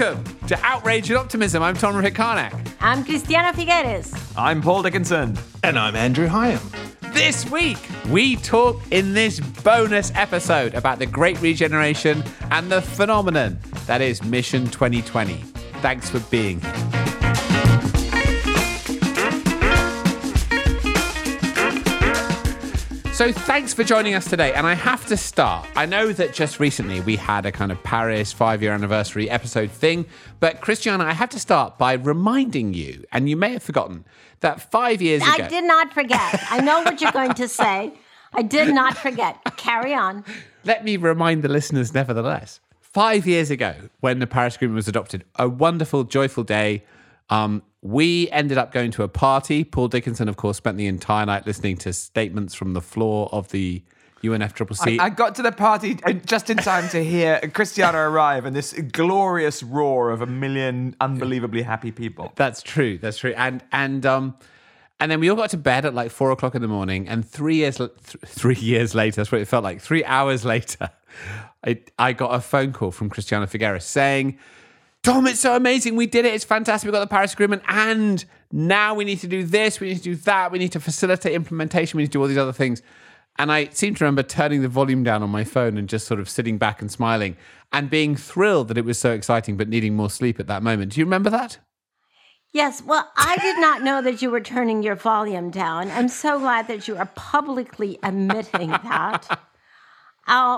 Welcome to Outrage and Optimism. I'm Tom Rivett-Carnac. I'm Cristiana Figueres. I'm Paul Dickinson. And I'm Andrew Hyam. This week, we talk in this bonus episode about the Great Regeneration and the phenomenon that is Mission 2020. Thanks for being here. So thanks for joining us today. And I have to start. I know that just recently we had a kind of Paris 5-year anniversary episode thing. But Cristiana, I have to start by reminding you, and you may have forgotten, that 5 years ago... I did not forget. I know what you're going to say. I did not forget. Carry on. Let me remind the listeners nevertheless. 5 years ago, when the Paris Agreement was adopted, a wonderful, joyful day, we ended up going to a party. Paul Dickinson, of course, spent the entire night listening to statements from the floor of the UNFCCC. I got to the party just in time to hear Cristiana arrive and this glorious roar of a million unbelievably happy people. That's true. That's true. And then we all got to bed at like 4 o'clock in the morning. And 3 years later, that's what it felt like. 3 hours later, I got a phone call from Cristiana Figueres saying, Tom, it's so amazing. We did it. It's fantastic. We got the Paris Agreement. And now we need to do this. We need to do that. We need to facilitate implementation. We need to do all these other things. And I seem to remember turning the volume down on my phone and just sort of sitting back and smiling and being thrilled that it was so exciting, but needing more sleep at that moment. Do you remember that? Yes. Well, I did not know that you were turning your volume down. I'm so glad that you are publicly admitting that.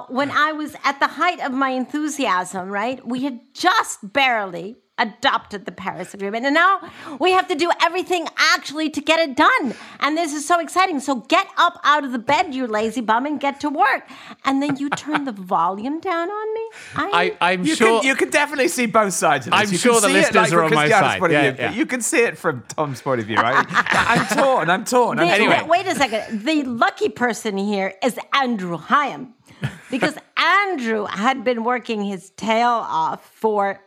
When I was at the height of my enthusiasm, right, we had just barely adopted the Paris Agreement. And now we have to do everything actually to get it done. And this is so exciting. So get up out of the bed, you lazy bum, and get to work. And then you turn the volume down on me? You can definitely see both sides of this. I'm sure the listeners are on my side. You can see it from Tom's point of view, right? I'm torn. Anyway. Wait a second. The lucky person here is Andrew Hyam. Because Andrew had been working his tail off for...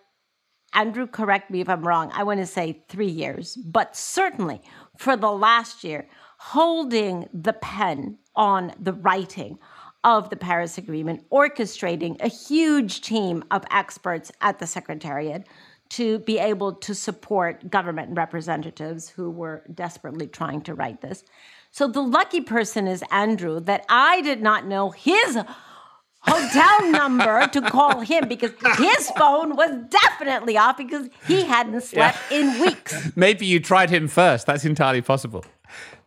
Andrew, correct me if I'm wrong. I want to say 3 years, but certainly for the last year, holding the pen on the writing of the Paris Agreement, orchestrating a huge team of experts at the Secretariat to be able to support government representatives who were desperately trying to write this. So the lucky person is Andrew, that I did not know his hotel number to call him because his phone was definitely off because he hadn't slept in weeks. Maybe you tried him first. That's entirely possible.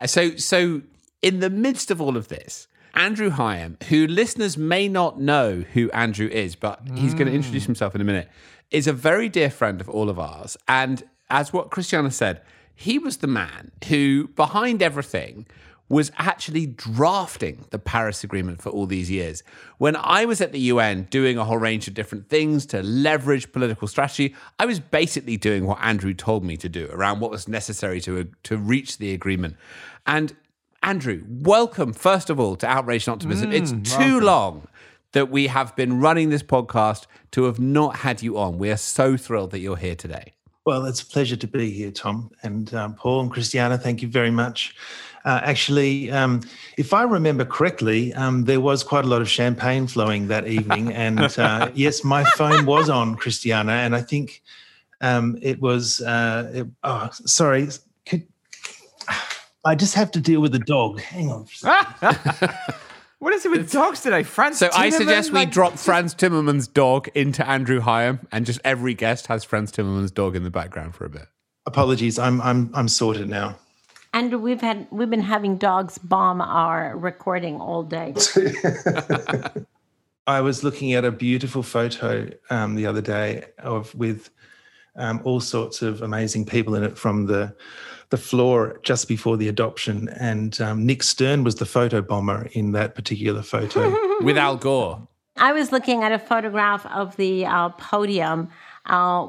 So in the midst of all of this, Andrew Hyam, who listeners may not know who Andrew is, but he's going to introduce himself in a minute, is a very dear friend of all of ours. And as what Cristiana said, he was the man who, behind everything, was actually drafting the Paris Agreement for all these years. When I was at the UN doing a whole range of different things to leverage political strategy, I was basically doing what Andrew told me to do around what was necessary to reach the agreement. And Andrew, welcome, first of all, to Outrage and Optimism. It's too long that we have been running this podcast to have not had you on. We are so thrilled that you're here today. Well, it's a pleasure to be here, Tom and Paul and Cristiana. Thank you very much. If I remember correctly, there was quite a lot of champagne flowing that evening. And yes, my phone was on, Cristiana. And I think it was, I just have to deal with the dog. Hang on. What is it with dogs today? Franz Timmerman? So I suggest we drop Franz Timmerman's dog into Andrew Hyam, and just every guest has Franz Timmerman's dog in the background for a bit. Apologies, I'm sorted now. And we've been having dogs bomb our recording all day. I was looking at a beautiful photo the other day with all sorts of amazing people in it from the floor just before the adoption, and Nick Stern was the photo bomber in that particular photo. With Al Gore. I was looking at a photograph of the podium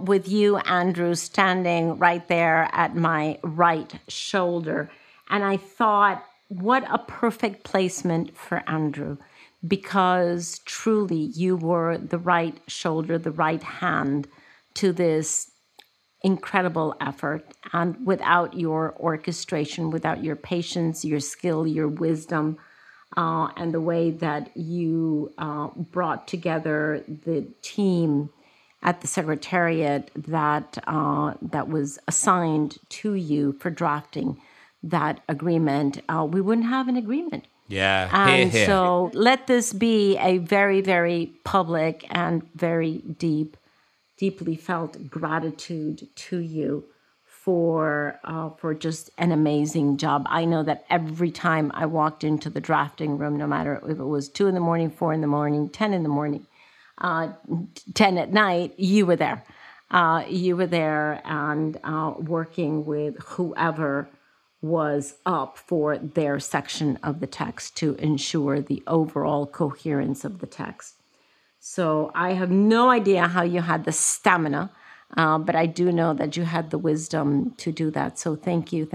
with you, Andrew, standing right there at my right shoulder, and I thought, what a perfect placement for Andrew, because truly you were the right shoulder, the right hand to this incredible effort, and without your orchestration, without your patience, your skill, your wisdom, and the way that you brought together the team at the Secretariat that was assigned to you for drafting that agreement, we wouldn't have an agreement. Yeah. And here. So let this be a very, very public and very deeply felt gratitude to you for just an amazing job. I know that every time I walked into the drafting room, no matter if it was 2 in the morning, 4 in the morning, 10 in the morning, 10 at night, you were there. And working with whoever was up for their section of the text to ensure the overall coherence of the text. So I have no idea how you had the stamina, but I do know that you had the wisdom to do that. So thank you.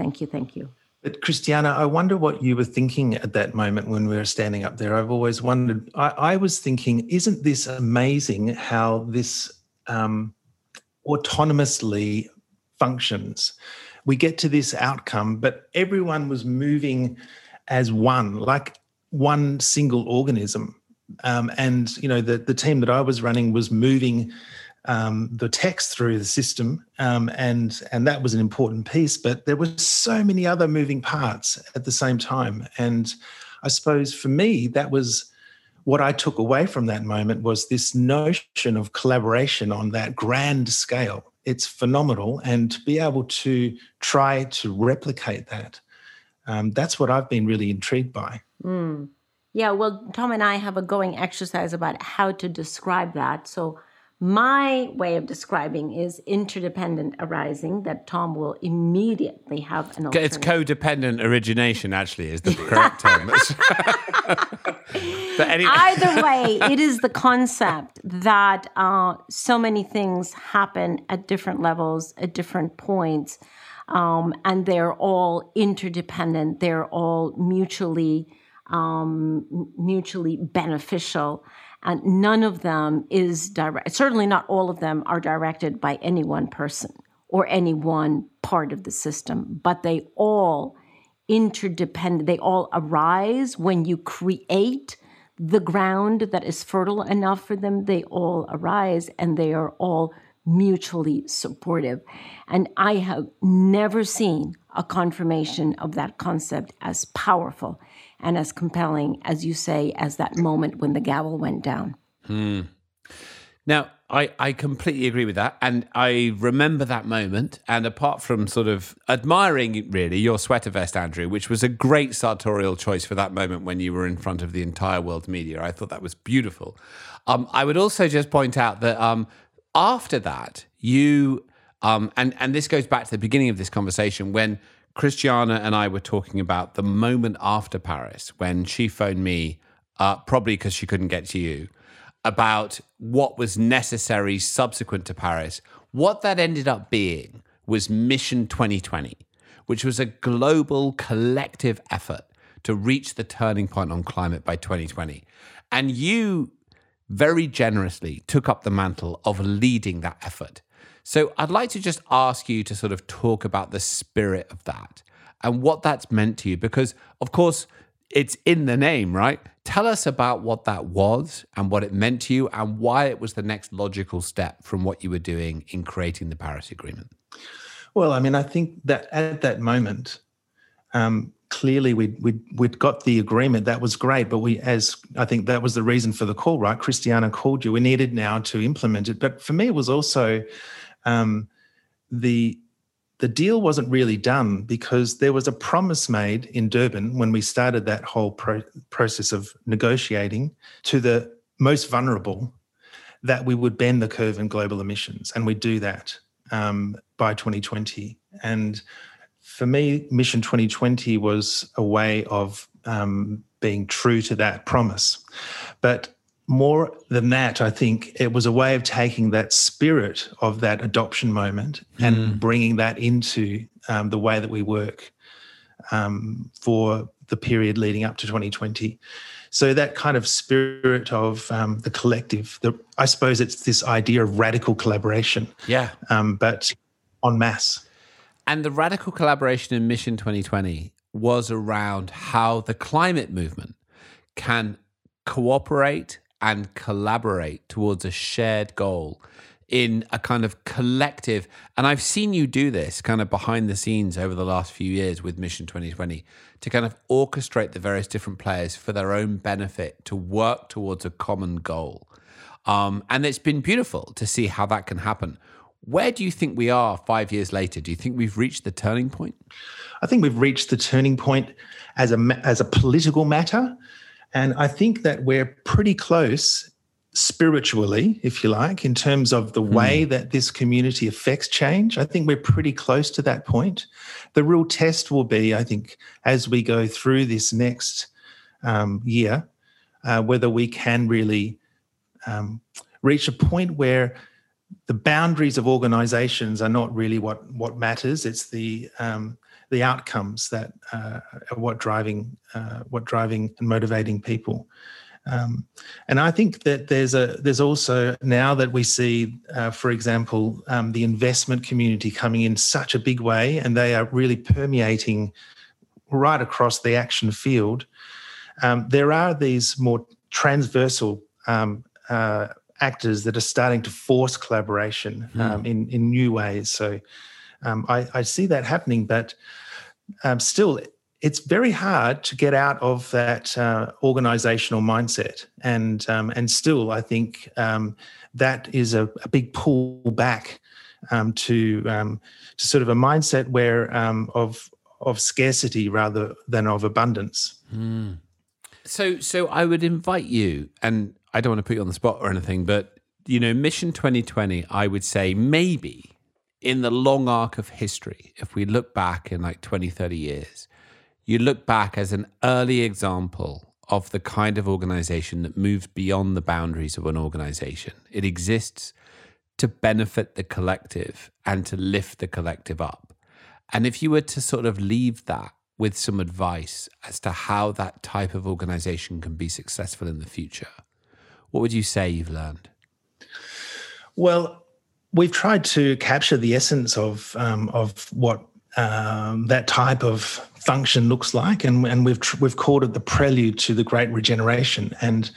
But Cristiana, I wonder what you were thinking at that moment when we were standing up there. I've always wondered, I was thinking, isn't this amazing how this autonomously functions? We get to this outcome, but everyone was moving as one, like one single organism. And, you know, the team that I was running was moving the text through the system, and that was an important piece. But there were so many other moving parts at the same time. And I suppose for me, that was what I took away from that moment, was this notion of collaboration on that grand scale. It's phenomenal, and to be able to try to replicate that, that's what I've been really intrigued by. Mm. Yeah, well, Tom and I have a going exercise about how to describe that. So my way of describing is interdependent arising, that Tom will immediately have an alternative. It's codependent origination, actually, is the correct term. But anyway. Either way, it is the concept that so many things happen at different levels, at different points, and they're all interdependent. They're all mutually beneficial. And none of them is direct. Certainly not all of them are directed by any one person or any one part of the system, but they all interdepend. They all arise when you create the ground that is fertile enough for them. They all arise, and they are all mutually supportive. And I have never seen a confirmation of that concept as powerful and as compelling, as you say, as that moment when the gavel went down. Mm. Now, I completely agree with that. And I remember that moment. And apart from sort of admiring, really, your sweater vest, Andrew, which was a great sartorial choice for that moment when you were in front of the entire world media. I thought that was beautiful. I would also just point out that after that, you, and this goes back to the beginning of this conversation, when Cristiana and I were talking about the moment after Paris, when she phoned me, probably because she couldn't get to you, about what was necessary subsequent to Paris. What that ended up being was Mission 2020, which was a global collective effort to reach the turning point on climate by 2020. And you very generously took up the mantle of leading that effort. So I'd like to just ask you to sort of talk about the spirit of that and what that's meant to you, because, of course, it's in the name, right? Tell us about what that was and what it meant to you and why it was the next logical step from what you were doing in creating the Paris Agreement. Well, I mean, I think that at that moment, clearly we'd got the agreement. That was great, but I think that was the reason for the call, right? Cristiana called you. We needed now to implement it. But for me, it was also... the deal wasn't really done, because there was a promise made in Durban when we started that whole process of negotiating to the most vulnerable that we would bend the curve in global emissions, and we do that by 2020. And for me, Mission 2020 was a way of being true to that promise. But more than that, I think it was a way of taking that spirit of that adoption moment and bringing that into the way that we work for the period leading up to 2020. So that kind of spirit of the collective, I suppose it's this idea of radical collaboration, but en masse. And the radical collaboration in Mission 2020 was around how the climate movement can cooperate and collaborate towards a shared goal in a kind of collective, and I've seen you do this kind of behind the scenes over the last few years with Mission 2020, to kind of orchestrate the various different players for their own benefit to work towards a common goal. And it's been beautiful to see how that can happen. Where do you think we are 5 years later? Do you think we've reached the turning point? I think we've reached the turning point as a political matter. And I think that we're pretty close spiritually, if you like, in terms of the way that this community affects change. I think we're pretty close to that point. The real test will be, I think, as we go through this next year, whether we can really reach a point where the boundaries of organisations are not really what matters. It's the outcomes that are what driving and motivating people. And I think that there's also, now that we see, for example, the investment community coming in such a big way, and they are really permeating right across the action field, there are these more transversal actors that are starting to force collaboration in new ways. So I see that happening, but still it's very hard to get out of that organisational mindset. And still I think that is a big pull back to sort of a mindset where of scarcity rather than of abundance. Mm. So I would invite you, and I don't want to put you on the spot or anything, but, you know, Mission 2020, I would say maybe in the long arc of history, if we look back in like 20, 30 years, you look back as an early example of the kind of organization that moves beyond the boundaries of an organization. It exists to benefit the collective and to lift the collective up. And if you were to sort of leave that with some advice as to how that type of organization can be successful in the future, what would you say you've learned? Well, we've tried to capture the essence of what that type of function looks like, and we've called it the prelude to the Great Regeneration. And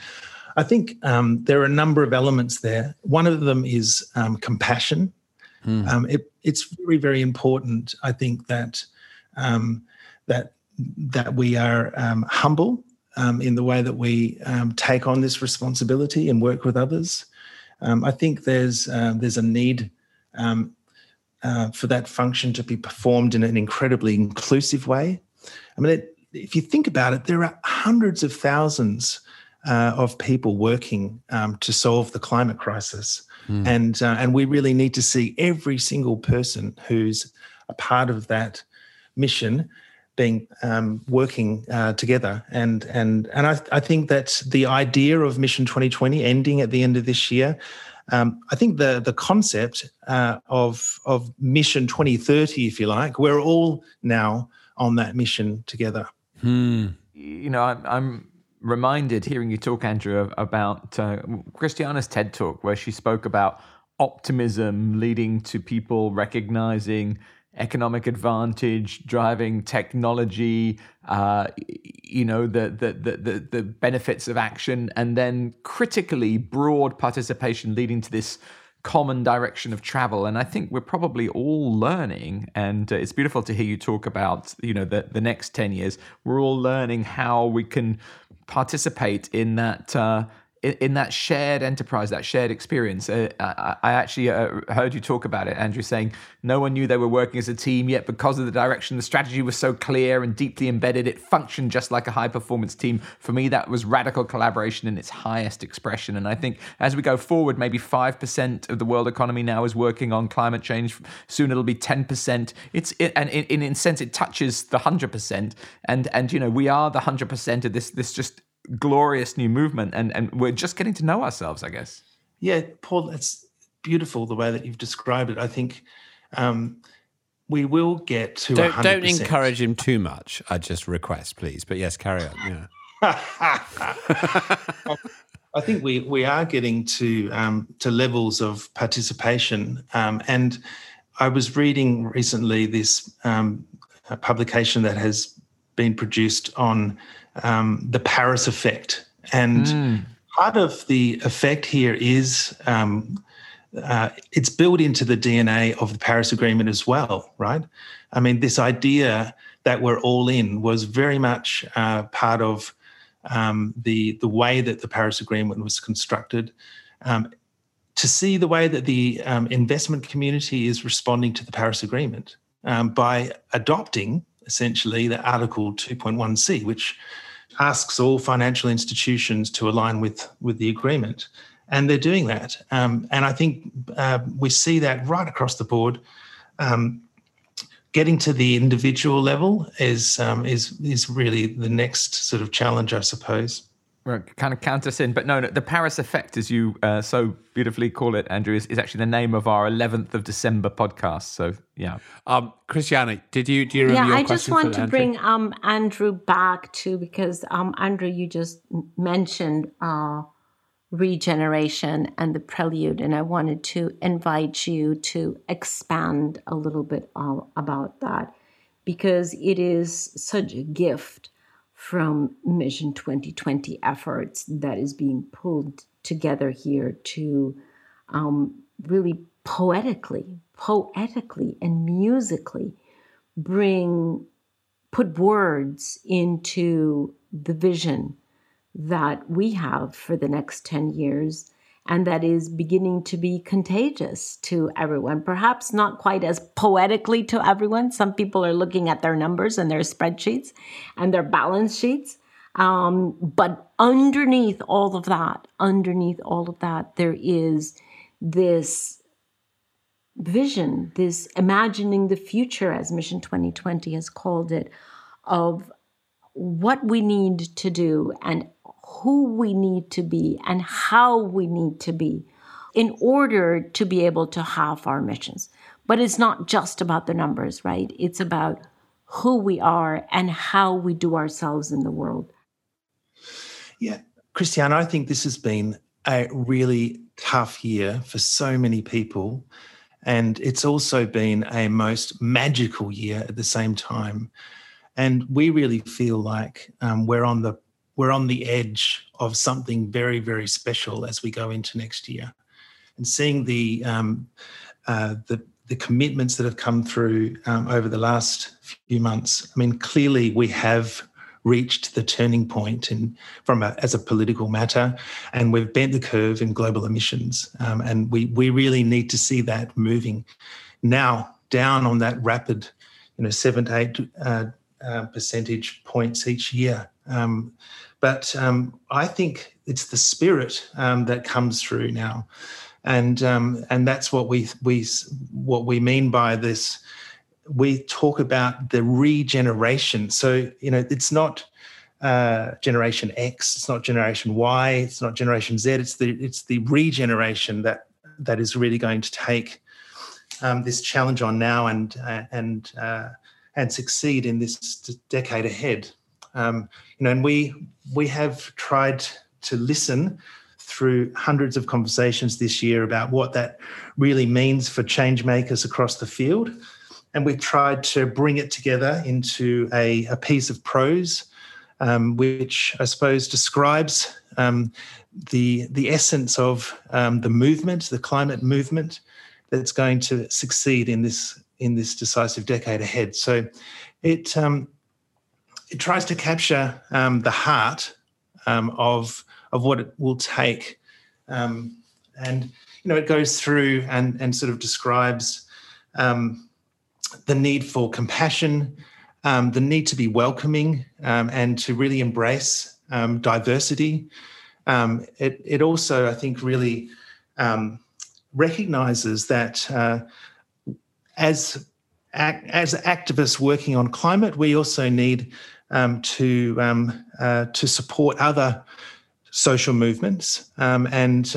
I think there are a number of elements there. One of them is compassion. Mm. It's very, very important, I think, that that we are humble in the way that we take on this responsibility and work with others. I think there's a need for that function to be performed in an incredibly inclusive way. I mean, if you think about it, there are hundreds of thousands of people working to solve the climate crisis, and we really need to see every single person who's a part of that mission being working together. And I think that the idea of Mission 2020 ending at the end of this year, I think the concept of Mission 2030, if you like, we're all now on that mission together. Hmm. You know, I'm reminded hearing you talk, Andrew, about Cristiana's TED Talk, where she spoke about optimism leading to people recognizing economic advantage, driving technology, you know, the benefits of action, and then critically broad participation leading to this common direction of travel. And I think we're probably all learning, and it's beautiful to hear you talk about, you know, the next 10 years. We're all learning how we can participate in that in that shared enterprise, that shared experience. I actually heard you talk about it, Andrew, saying no one knew they were working as a team, yet because of the direction, the strategy was so clear and deeply embedded, it functioned just like a high-performance team. For me, that was radical collaboration in its highest expression. And I think as we go forward, maybe 5% of the world economy now is working on climate change. Soon it'll be 10%. And in a sense, it touches the 100%. And you know, we are the 100% of this just glorious new movement, and we're just getting to know ourselves, I guess. Yeah, Paul, it's beautiful the way that you've described it. I think we will get to 100%. Don't encourage him too much, I just request, please. But yes, carry on. Yeah. I think we are getting to levels of participation. And I was reading recently this publication that has been produced on the Paris effect. And part of the effect here is It's built into the DNA of the Paris Agreement as well, right? I mean, this idea that we're all in was very much part of the way that the Paris Agreement was constructed. To see the way that the investment community is responding to the Paris Agreement by adopting essentially the Article 2.1c, which asks all financial institutions to align with the agreement. And they're doing that. And I think we see that right across the board. Getting to the individual level is really the next sort of challenge, I suppose. Well, kind of count us in. But no, the Paris effect, as you so beautifully call it, Andrew, is actually the name of our 11th of December podcast. So, yeah. Cristiana, do you remember your question? Yeah, I just want to bring Andrew back too, because, Andrew, you just mentioned regeneration and the prelude, and I wanted to invite you to expand a little bit about that, because it is such a gift from Mission 2020 efforts that is being pulled together here to really poetically and musically put words into the vision that we have for the next 10 years, and that is beginning to be contagious to everyone. Perhaps not quite as poetically to everyone. Some people are looking at their numbers and their spreadsheets and their balance sheets. But underneath all of that, there is this vision, this imagining the future, as Mission 2020 has called it, of what we need to do and who we need to be and how we need to be in order to be able to have our missions. But it's not just about the numbers, right? It's about who we are and how we do ourselves in the world. Yeah, Cristiana, I think this has been a really tough year for so many people. And it's also been a most magical year at the same time. And we really feel like we're on the edge of something very, very special as we go into next year, and seeing the commitments that have come through over the last few months. I mean, clearly we have reached the turning point as a political matter, and we've bent the curve in global emissions, and we really need to see that moving now down on that rapid, 7 to 8 percentage points each year. But I think it's the spirit that comes through now, and that's what we mean by this. We talk about the regeneration. So it's not Generation X, it's not Generation Y, it's not Generation Z. It's the regeneration that is really going to take this challenge on now and succeed in this decade ahead. And we have tried to listen through hundreds of conversations this year about what that really means for change makers across the field. And we've tried to bring it together into a piece of prose, which I suppose describes the essence of the movement, the climate movement, that's going to succeed in this decisive decade ahead. So it tries to capture the heart of what it will take. And it goes through and sort of describes the need for compassion, the need to be welcoming and to really embrace diversity. It also, I think, really recognises that as activists working on climate, we also need to support other social movements and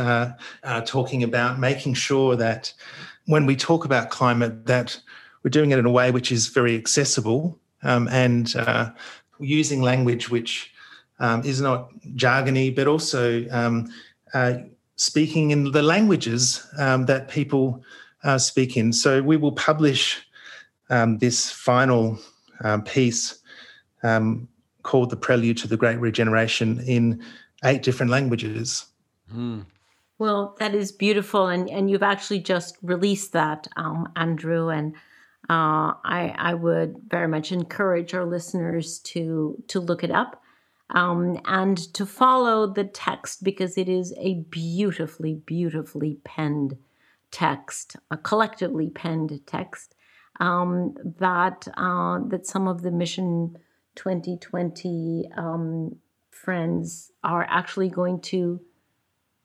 talking about making sure that when we talk about climate, that we're doing it in a way which is very accessible and using language which is not jargony, but also speaking in the languages that people speak in. So we will publish this final piece called The Prelude to the Great Regeneration in 8 different languages. Mm. Well, that is beautiful. And you've actually just released that, Andrew. And I would very much encourage our listeners to look it up and to follow the text, because it is a beautifully, beautifully penned text, a collectively penned text that some of the Mission 2020 friends are actually going to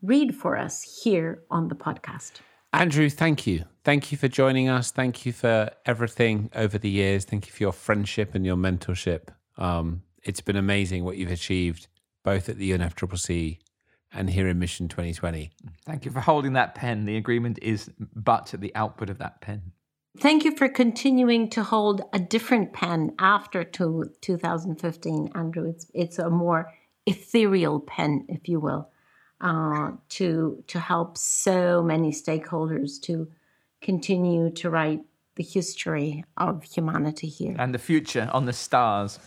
read for us here on the podcast. Andrew, thank you. Thank you for joining us. Thank you for everything over the years. Thank you for your friendship and your mentorship. It's been amazing what you've achieved, both at the UNFCCC and here in Mission 2020. Thank you for holding that pen. The agreement is but the output of that pen. Thank you for continuing to hold a different pen after 2015, Andrew. It's a more ethereal pen, if you will. To help so many stakeholders to continue to write the history of humanity here. And the future on the stars.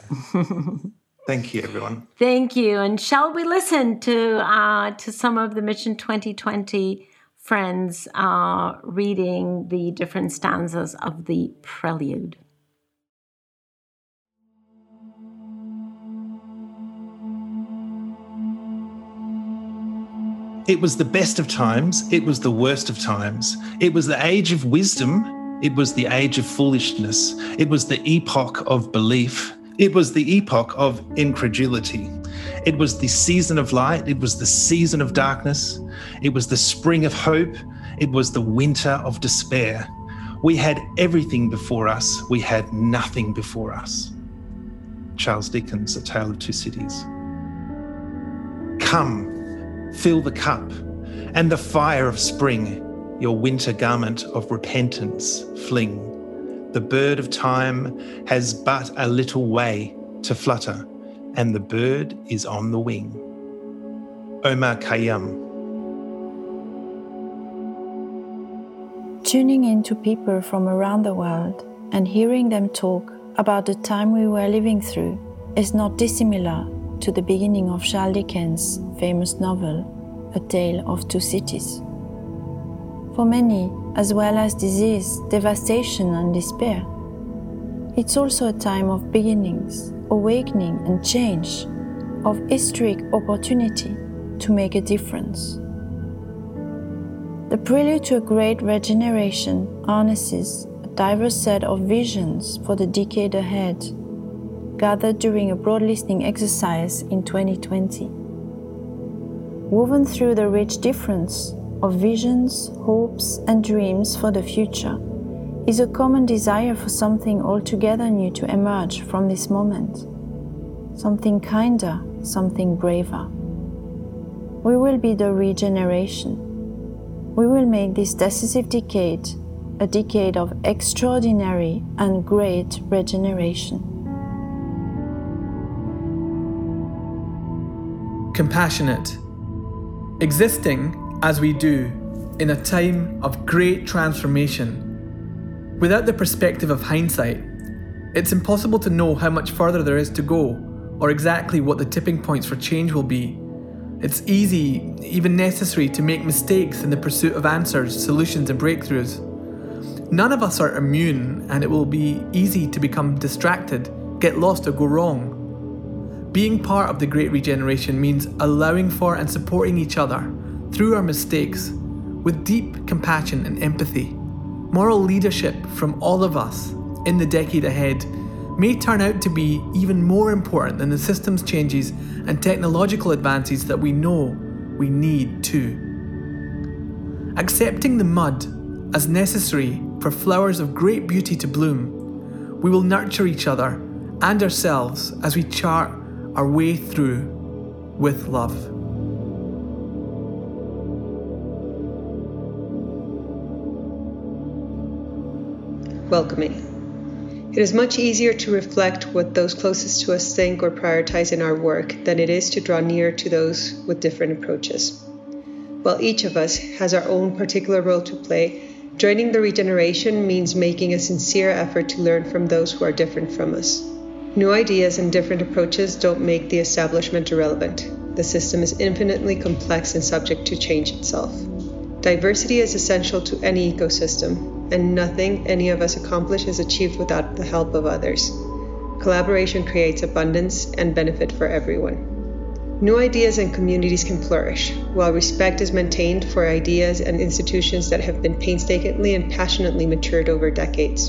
Thank you, everyone. Thank you. And shall we listen to some of the Mission 2020 friends reading the different stanzas of the prelude? It was the best of times, it was the worst of times. It was the age of wisdom, it was the age of foolishness. It was the epoch of belief, it was the epoch of incredulity. It was the season of light, it was the season of darkness. It was the spring of hope, it was the winter of despair. We had everything before us, we had nothing before us. Charles Dickens, A Tale of Two Cities. Come. Fill the cup and the fire of spring, your winter garment of repentance fling. The bird of time has but a little way to flutter, and the bird is on the wing. Omar Khayyam. Tuning in to people from around the world and hearing them talk about the time we were living through is not dissimilar to the beginning of Charles Dickens' famous novel, A Tale of Two Cities. For many, as well as disease, devastation and despair, it's also a time of beginnings, awakening and change, of historic opportunity to make a difference. The prelude to a great regeneration harnesses a diverse set of visions for the decade ahead, gathered during a broad listening exercise in 2020. Woven through the rich difference of visions, hopes, and dreams for the future is a common desire for something altogether new to emerge from this moment, something kinder, something braver. We will be the regeneration. We will make this decisive decade a decade of extraordinary and great regeneration. Compassionate, existing as we do in a time of great transformation. Without the perspective of hindsight, it's impossible to know how much further there is to go or exactly what the tipping points for change will be. It's easy, even necessary, to make mistakes in the pursuit of answers, solutions and breakthroughs. None of us are immune, and it will be easy to become distracted, get lost or go wrong. Being part of the Great Regeneration means allowing for and supporting each other through our mistakes with deep compassion and empathy. Moral leadership from all of us in the decade ahead may turn out to be even more important than the systems changes and technological advances that we know we need too. Accepting the mud as necessary for flowers of great beauty to bloom, we will nurture each other and ourselves as we chart our way through with love. Welcoming. It is much easier to reflect what those closest to us think or prioritize in our work than it is to draw near to those with different approaches. While each of us has our own particular role to play, joining the regeneration means making a sincere effort to learn from those who are different from us. New ideas and different approaches don't make the establishment irrelevant. the system is infinitely complex and subject to change itself. Diversity is essential to any ecosystem, and nothing any of us accomplish is achieved without the help of others. Collaboration creates abundance and benefit for everyone. New ideas and communities can flourish, while respect is maintained for ideas and institutions that have been painstakingly and passionately matured over decades.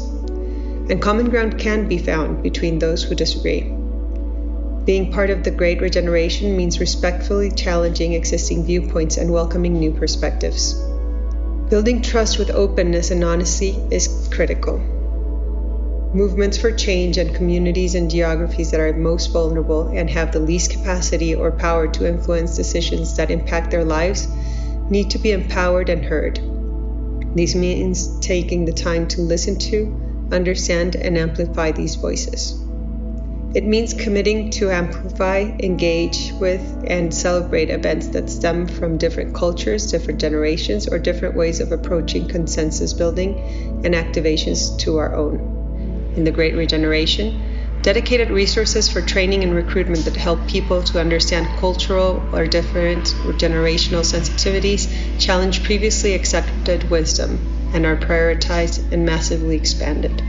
And common ground can be found between those who disagree. Being part of the Great Regeneration means respectfully challenging existing viewpoints and welcoming new perspectives. Building trust with openness and honesty is critical. Movements for change and communities and geographies that are most vulnerable and have the least capacity or power to influence decisions that impact their lives need to be empowered and heard. This means taking the time to listen to, understand, and amplify these voices. It means committing to amplify, engage with, and celebrate events that stem from different cultures, different generations, or different ways of approaching consensus building and activations to our own. In the Great Regeneration, dedicated resources for training and recruitment that help people to understand cultural or different or generational sensitivities challenge previously accepted wisdom and are prioritized and massively expanded.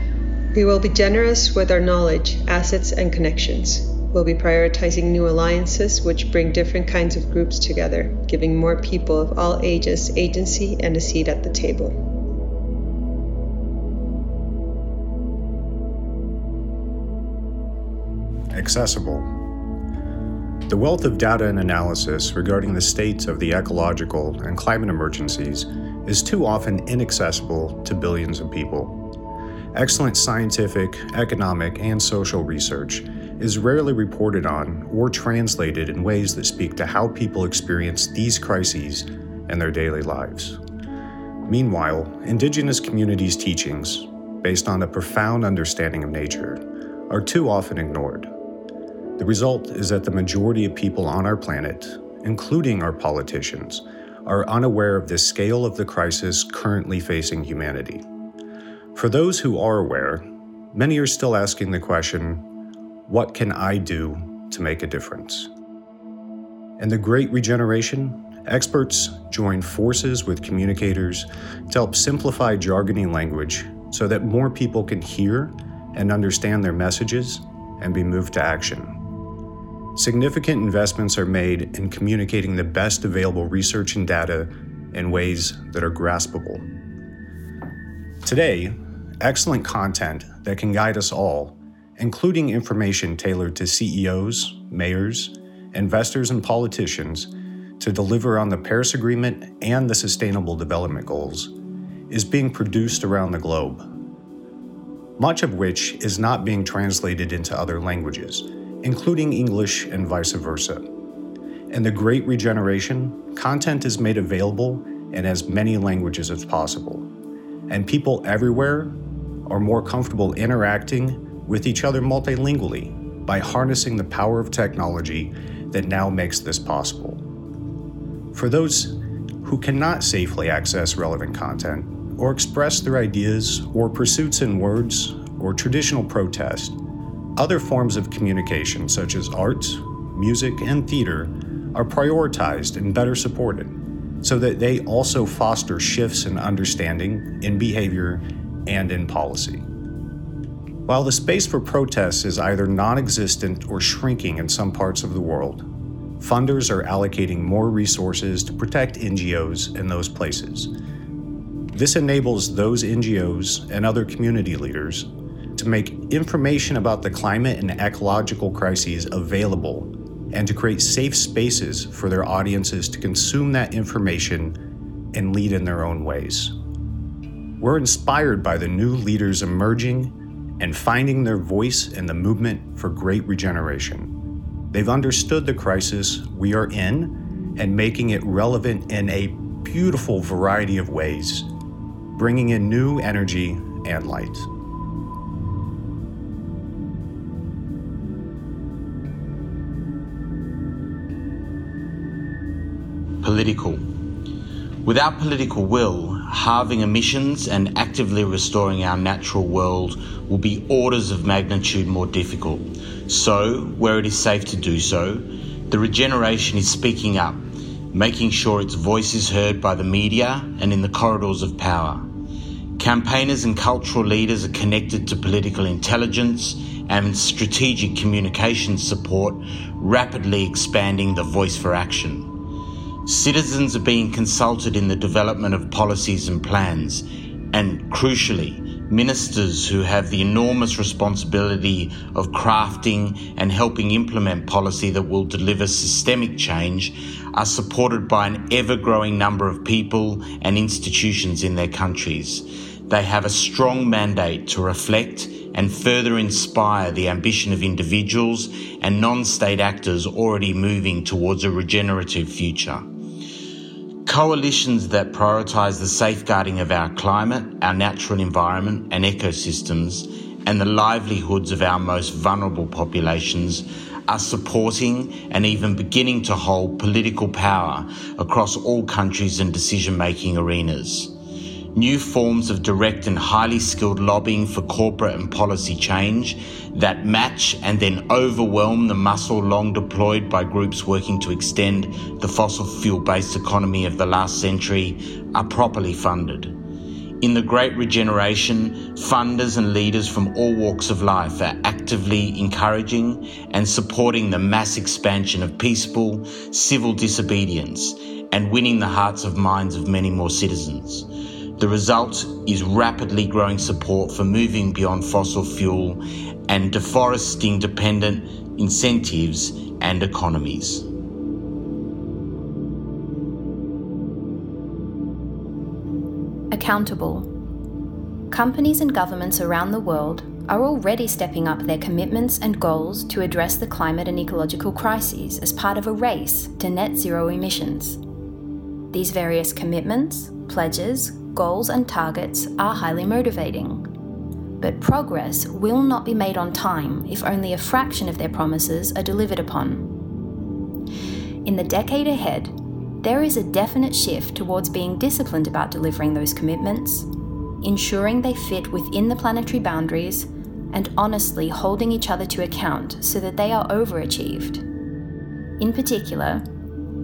We will be generous with our knowledge, assets, and connections. We'll be prioritizing new alliances which bring different kinds of groups together, giving more people of all ages agency and a seat at the table. Accessible. The wealth of data and analysis regarding the states of the ecological and climate emergencies is too often inaccessible to billions of people. Excellent scientific, economic, and social research is rarely reported on or translated in ways that speak to how people experience these crises in their daily lives. Meanwhile, indigenous communities' teachings, based on a profound understanding of nature, are too often ignored. The result is that the majority of people on our planet, including our politicians, are unaware of the scale of the crisis currently facing humanity. For those who are aware, many are still asking the question, what can I do to make a difference? In the Great Regeneration, experts join forces with communicators to help simplify jargony language so that more people can hear and understand their messages and be moved to action. Significant investments are made in communicating the best available research and data in ways that are graspable. Today, excellent content that can guide us all, including information tailored to CEOs, mayors, investors, and politicians to deliver on the Paris Agreement and the Sustainable Development Goals, is being produced around the globe, much of which is not being translated into other languages, including English and vice versa. In the Great Regeneration, content is made available in as many languages as possible, and people everywhere are more comfortable interacting with each other multilingually by harnessing the power of technology that now makes this possible. For those who cannot safely access relevant content or express their ideas or pursuits in words or traditional protest, other forms of communication such as art, music, and theater are prioritized and better supported, so that they also foster shifts in understanding, in behavior, and in policy. While the space for protests is either non-existent or shrinking in some parts of the world, funders are allocating more resources to protect NGOs in those places. This enables those NGOs and other community leaders to make information about the climate and ecological crises available, and to create safe spaces for their audiences to consume that information and lead in their own ways. We're inspired by the new leaders emerging and finding their voice in the movement for Great Regeneration. They've understood the crisis we are in and making it relevant in a beautiful variety of ways, bringing in new energy and light. Political. Without political will, halving emissions and actively restoring our natural world will be orders of magnitude more difficult. So, where it is safe to do so, The regeneration is speaking up, making sure its voice is heard by the media and in the corridors of power. Campaigners and cultural leaders are connected to political intelligence and strategic communication support, rapidly expanding the voice for action. Citizens are being consulted in the development of policies and plans, and crucially, ministers who have the enormous responsibility of crafting and helping implement policy that will deliver systemic change are supported by an ever-growing number of people and institutions in their countries. They have a strong mandate to reflect and further inspire the ambition of individuals and non-state actors already moving towards a regenerative future. Coalitions that prioritise the safeguarding of our climate, our natural environment and ecosystems, and the livelihoods of our most vulnerable populations are supporting and even beginning to hold political power across all countries and decision-making arenas. New forms of direct and highly skilled lobbying for corporate and policy change that match and then overwhelm the muscle long deployed by groups working to extend the fossil fuel-based economy of the last century are properly funded. In the Great Regeneration, funders and leaders from all walks of life are actively encouraging and supporting the mass expansion of peaceful civil disobedience and winning the hearts and minds of many more citizens. The result is rapidly growing support for moving beyond fossil fuel and deforesting-dependent incentives and economies. Accountable. Companies and governments around the world are already stepping up their commitments and goals to address the climate and ecological crises as part of a race to net zero emissions. These various commitments, pledges, goals and targets are highly motivating. But progress will not be made on time if only a fraction of their promises are delivered upon. In the decade ahead, there is a definite shift towards being disciplined about delivering those commitments, ensuring they fit within the planetary boundaries, and honestly holding each other to account so that they are overachieved. In particular,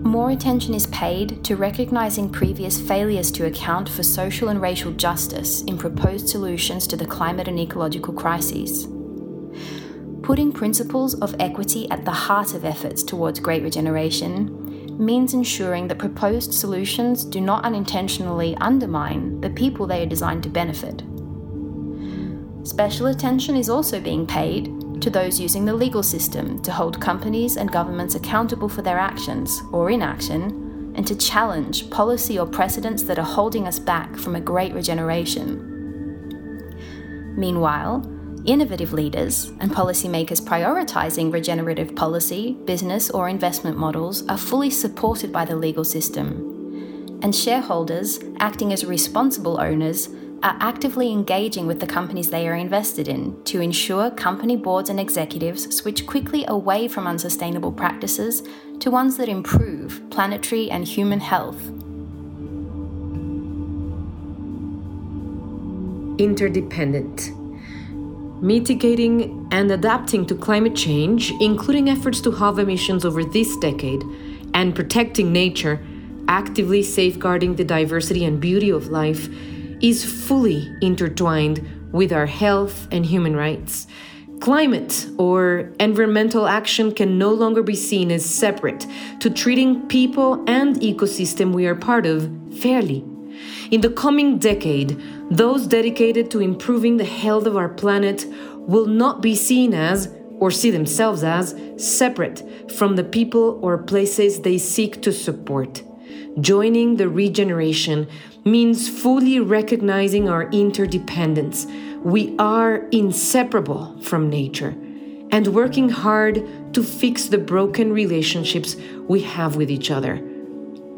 more attention is paid to recognising previous failures to account for social and racial justice in proposed solutions to the climate and ecological crises. Putting principles of equity at the heart of efforts towards great regeneration means ensuring that proposed solutions do not unintentionally undermine the people they are designed to benefit. Special attention is also being paid to those using the legal system to hold companies and governments accountable for their actions or inaction, and to challenge policy or precedents that are holding us back from a great regeneration. Meanwhile, innovative leaders and policymakers prioritising regenerative policy, business or investment models are fully supported by the legal system, and shareholders, acting as responsible owners, are actively engaging with the companies they are invested in to ensure company boards and executives switch quickly away from unsustainable practices to ones that improve planetary and human health. Interdependent. Mitigating and adapting to climate change, including efforts to halve emissions over this decade, and protecting nature, actively safeguarding the diversity and beauty of life, is fully intertwined with our health and human rights. Climate or environmental action can no longer be seen as separate to treating people and ecosystem we are part of fairly. In the coming decade, those dedicated to improving the health of our planet will not be seen as, or see themselves as, separate from the people or places they seek to support. Joining the regeneration means fully recognizing our interdependence. We are inseparable from nature, and working hard to fix the broken relationships we have with each other.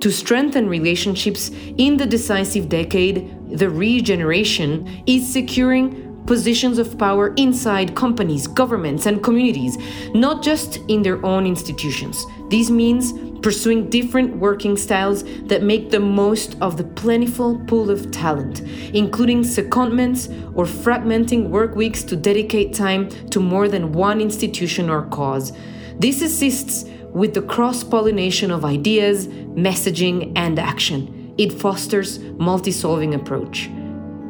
To strengthen relationships in the decisive decade, the regeneration is securing positions of power inside companies, governments, and communities, not just in their own institutions. This means pursuing different working styles that make the most of the plentiful pool of talent, including secondments or fragmenting work weeks to dedicate time to more than one institution or cause. This assists with the cross-pollination of ideas, messaging, and action. It fosters multi-solving approach.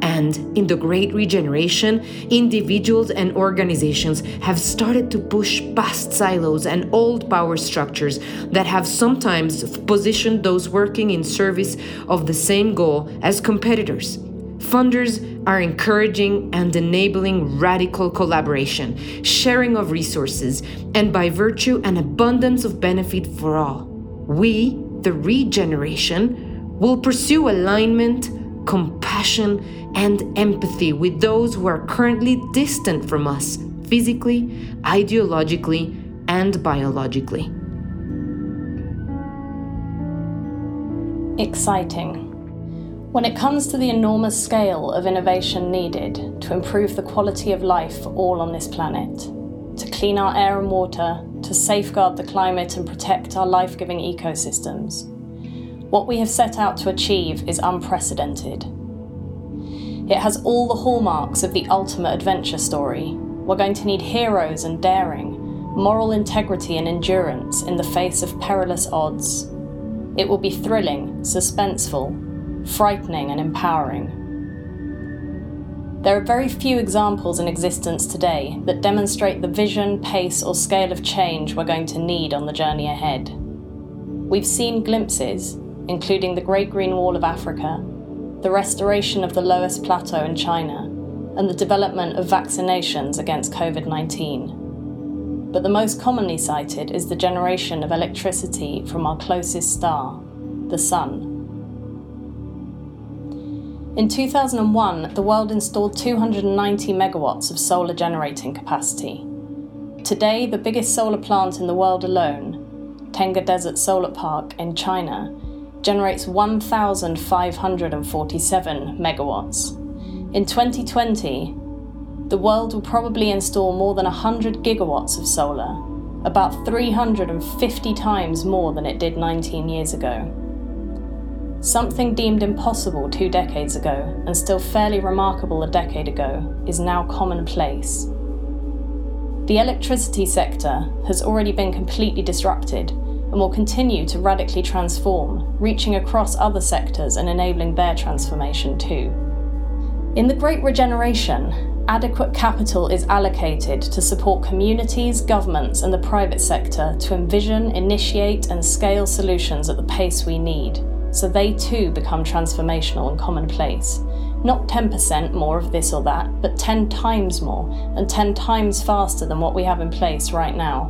And in the Great Regeneration, individuals and organizations have started to push past silos and old power structures that have sometimes positioned those working in service of the same goal as competitors. Funders are encouraging and enabling radical collaboration, sharing of resources, and by virtue an abundance of benefit for all. We, the regeneration, will pursue alignment, compassion, and empathy with those who are currently distant from us, physically, ideologically, and biologically. Exciting. When it comes to the enormous scale of innovation needed to improve the quality of life for all on this planet, to clean our air and water, to safeguard the climate and protect our life-giving ecosystems, what we have set out to achieve is unprecedented. It has all the hallmarks of the ultimate adventure story. We're going to need heroes and daring, moral integrity and endurance in the face of perilous odds. It will be thrilling, suspenseful, frightening and empowering. There are very few examples in existence today that demonstrate the vision, pace, or scale of change we're going to need on the journey ahead. We've seen glimpses, including the Great Green Wall of Africa, the restoration of the Loess Plateau in China, and the development of vaccinations against COVID-19. But the most commonly cited is the generation of electricity from our closest star, the sun. In 2001, the world installed 290 megawatts of solar generating capacity. Today, the biggest solar plant in the world alone, Tengger Desert Solar Park in China, generates 1,547 megawatts. In 2020, the world will probably install more than 100 gigawatts of solar, about 350 times more than it did 19 years ago. Something deemed impossible 2 decades ago, and still fairly remarkable a decade ago, is now commonplace. The electricity sector has already been completely disrupted and will continue to radically transform, reaching across other sectors and enabling their transformation too. In the Great Regeneration, adequate capital is allocated to support communities, governments, and the private sector to envision, initiate, and scale solutions at the pace we need. So they too become transformational and commonplace. Not 10% more of this or that, but 10 times more, and 10 times faster than what we have in place right now.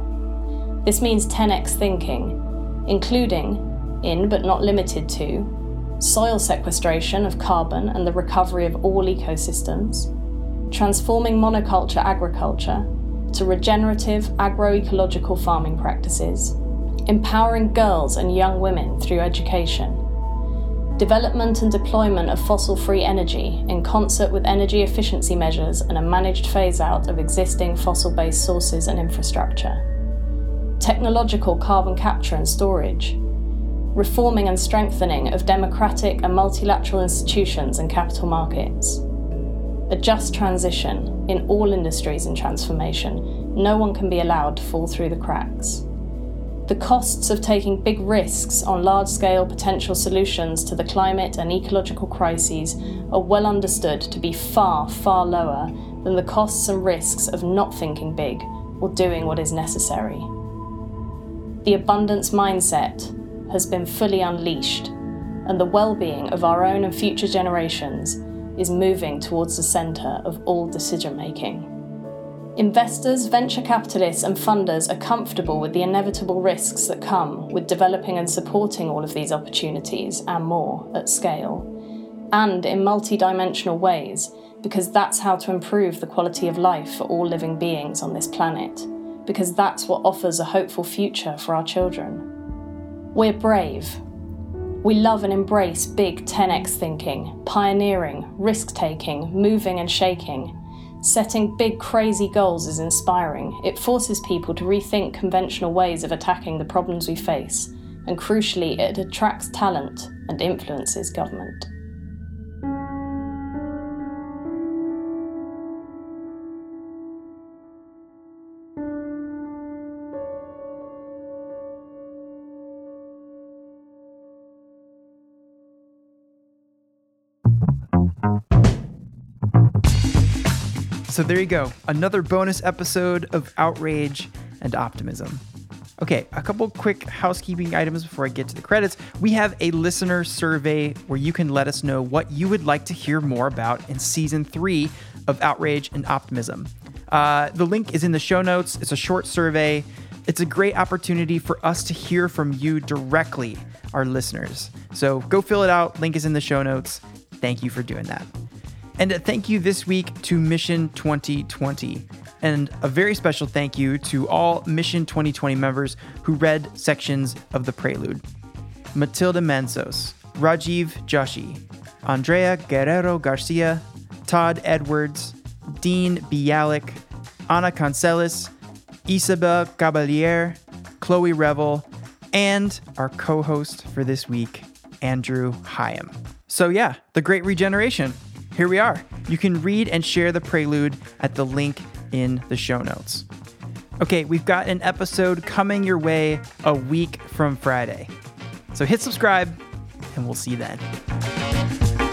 This means 10x thinking, including, in but not limited to, soil sequestration of carbon and the recovery of all ecosystems, transforming monoculture agriculture to regenerative agroecological farming practices, empowering girls and young women through education, development and deployment of fossil-free energy in concert with energy efficiency measures and a managed phase-out of existing fossil-based sources and infrastructure, technological carbon capture and storage, reforming and strengthening of democratic and multilateral institutions and capital markets, a just transition in all industries and transformation. No one can be allowed to fall through the cracks. The costs of taking big risks on large-scale potential solutions to the climate and ecological crises are well understood to be far, far lower than the costs and risks of not thinking big or doing what is necessary. The abundance mindset has been fully unleashed, and the well-being of our own and future generations is moving towards the centre of all decision-making. Investors, venture capitalists, and funders are comfortable with the inevitable risks that come with developing and supporting all of these opportunities and more at scale, and in multidimensional ways, because that's how to improve the quality of life for all living beings on this planet, because that's what offers a hopeful future for our children. We're brave. We love and embrace big 10x thinking, pioneering, risk-taking, moving and shaking. Setting big, crazy goals is inspiring. It forces people to rethink conventional ways of attacking the problems we face, and crucially, it attracts talent and influences government. So there you go. Another bonus episode of Outrage and Optimism. Okay, a couple quick housekeeping items before I get to the credits. We have a listener survey where you can let us know what you would like to hear more about in Season 3 of Outrage and Optimism. The link is in the show notes. It's a short survey. It's a great opportunity for us to hear from you directly, our listeners. So go fill it out. Link is in the show notes. Thank you for doing that. And a thank you this week to Mission 2020. And a very special thank you to all Mission 2020 members who read sections of the Prelude. Matilda Mansos, Rajiv Joshi, Andrea Guerrero-Garcia, Todd Edwards, Dean Bialik, Ana Cancelis, Isabel Cabalier, Chloe Revel, and our co-host for this week, Andrew Hyam. So yeah, the Great Regeneration. Here we are. You can read and share the Prelude at the link in the show notes. Okay, we've got an episode coming your way a week from Friday. So hit subscribe, and we'll see you then.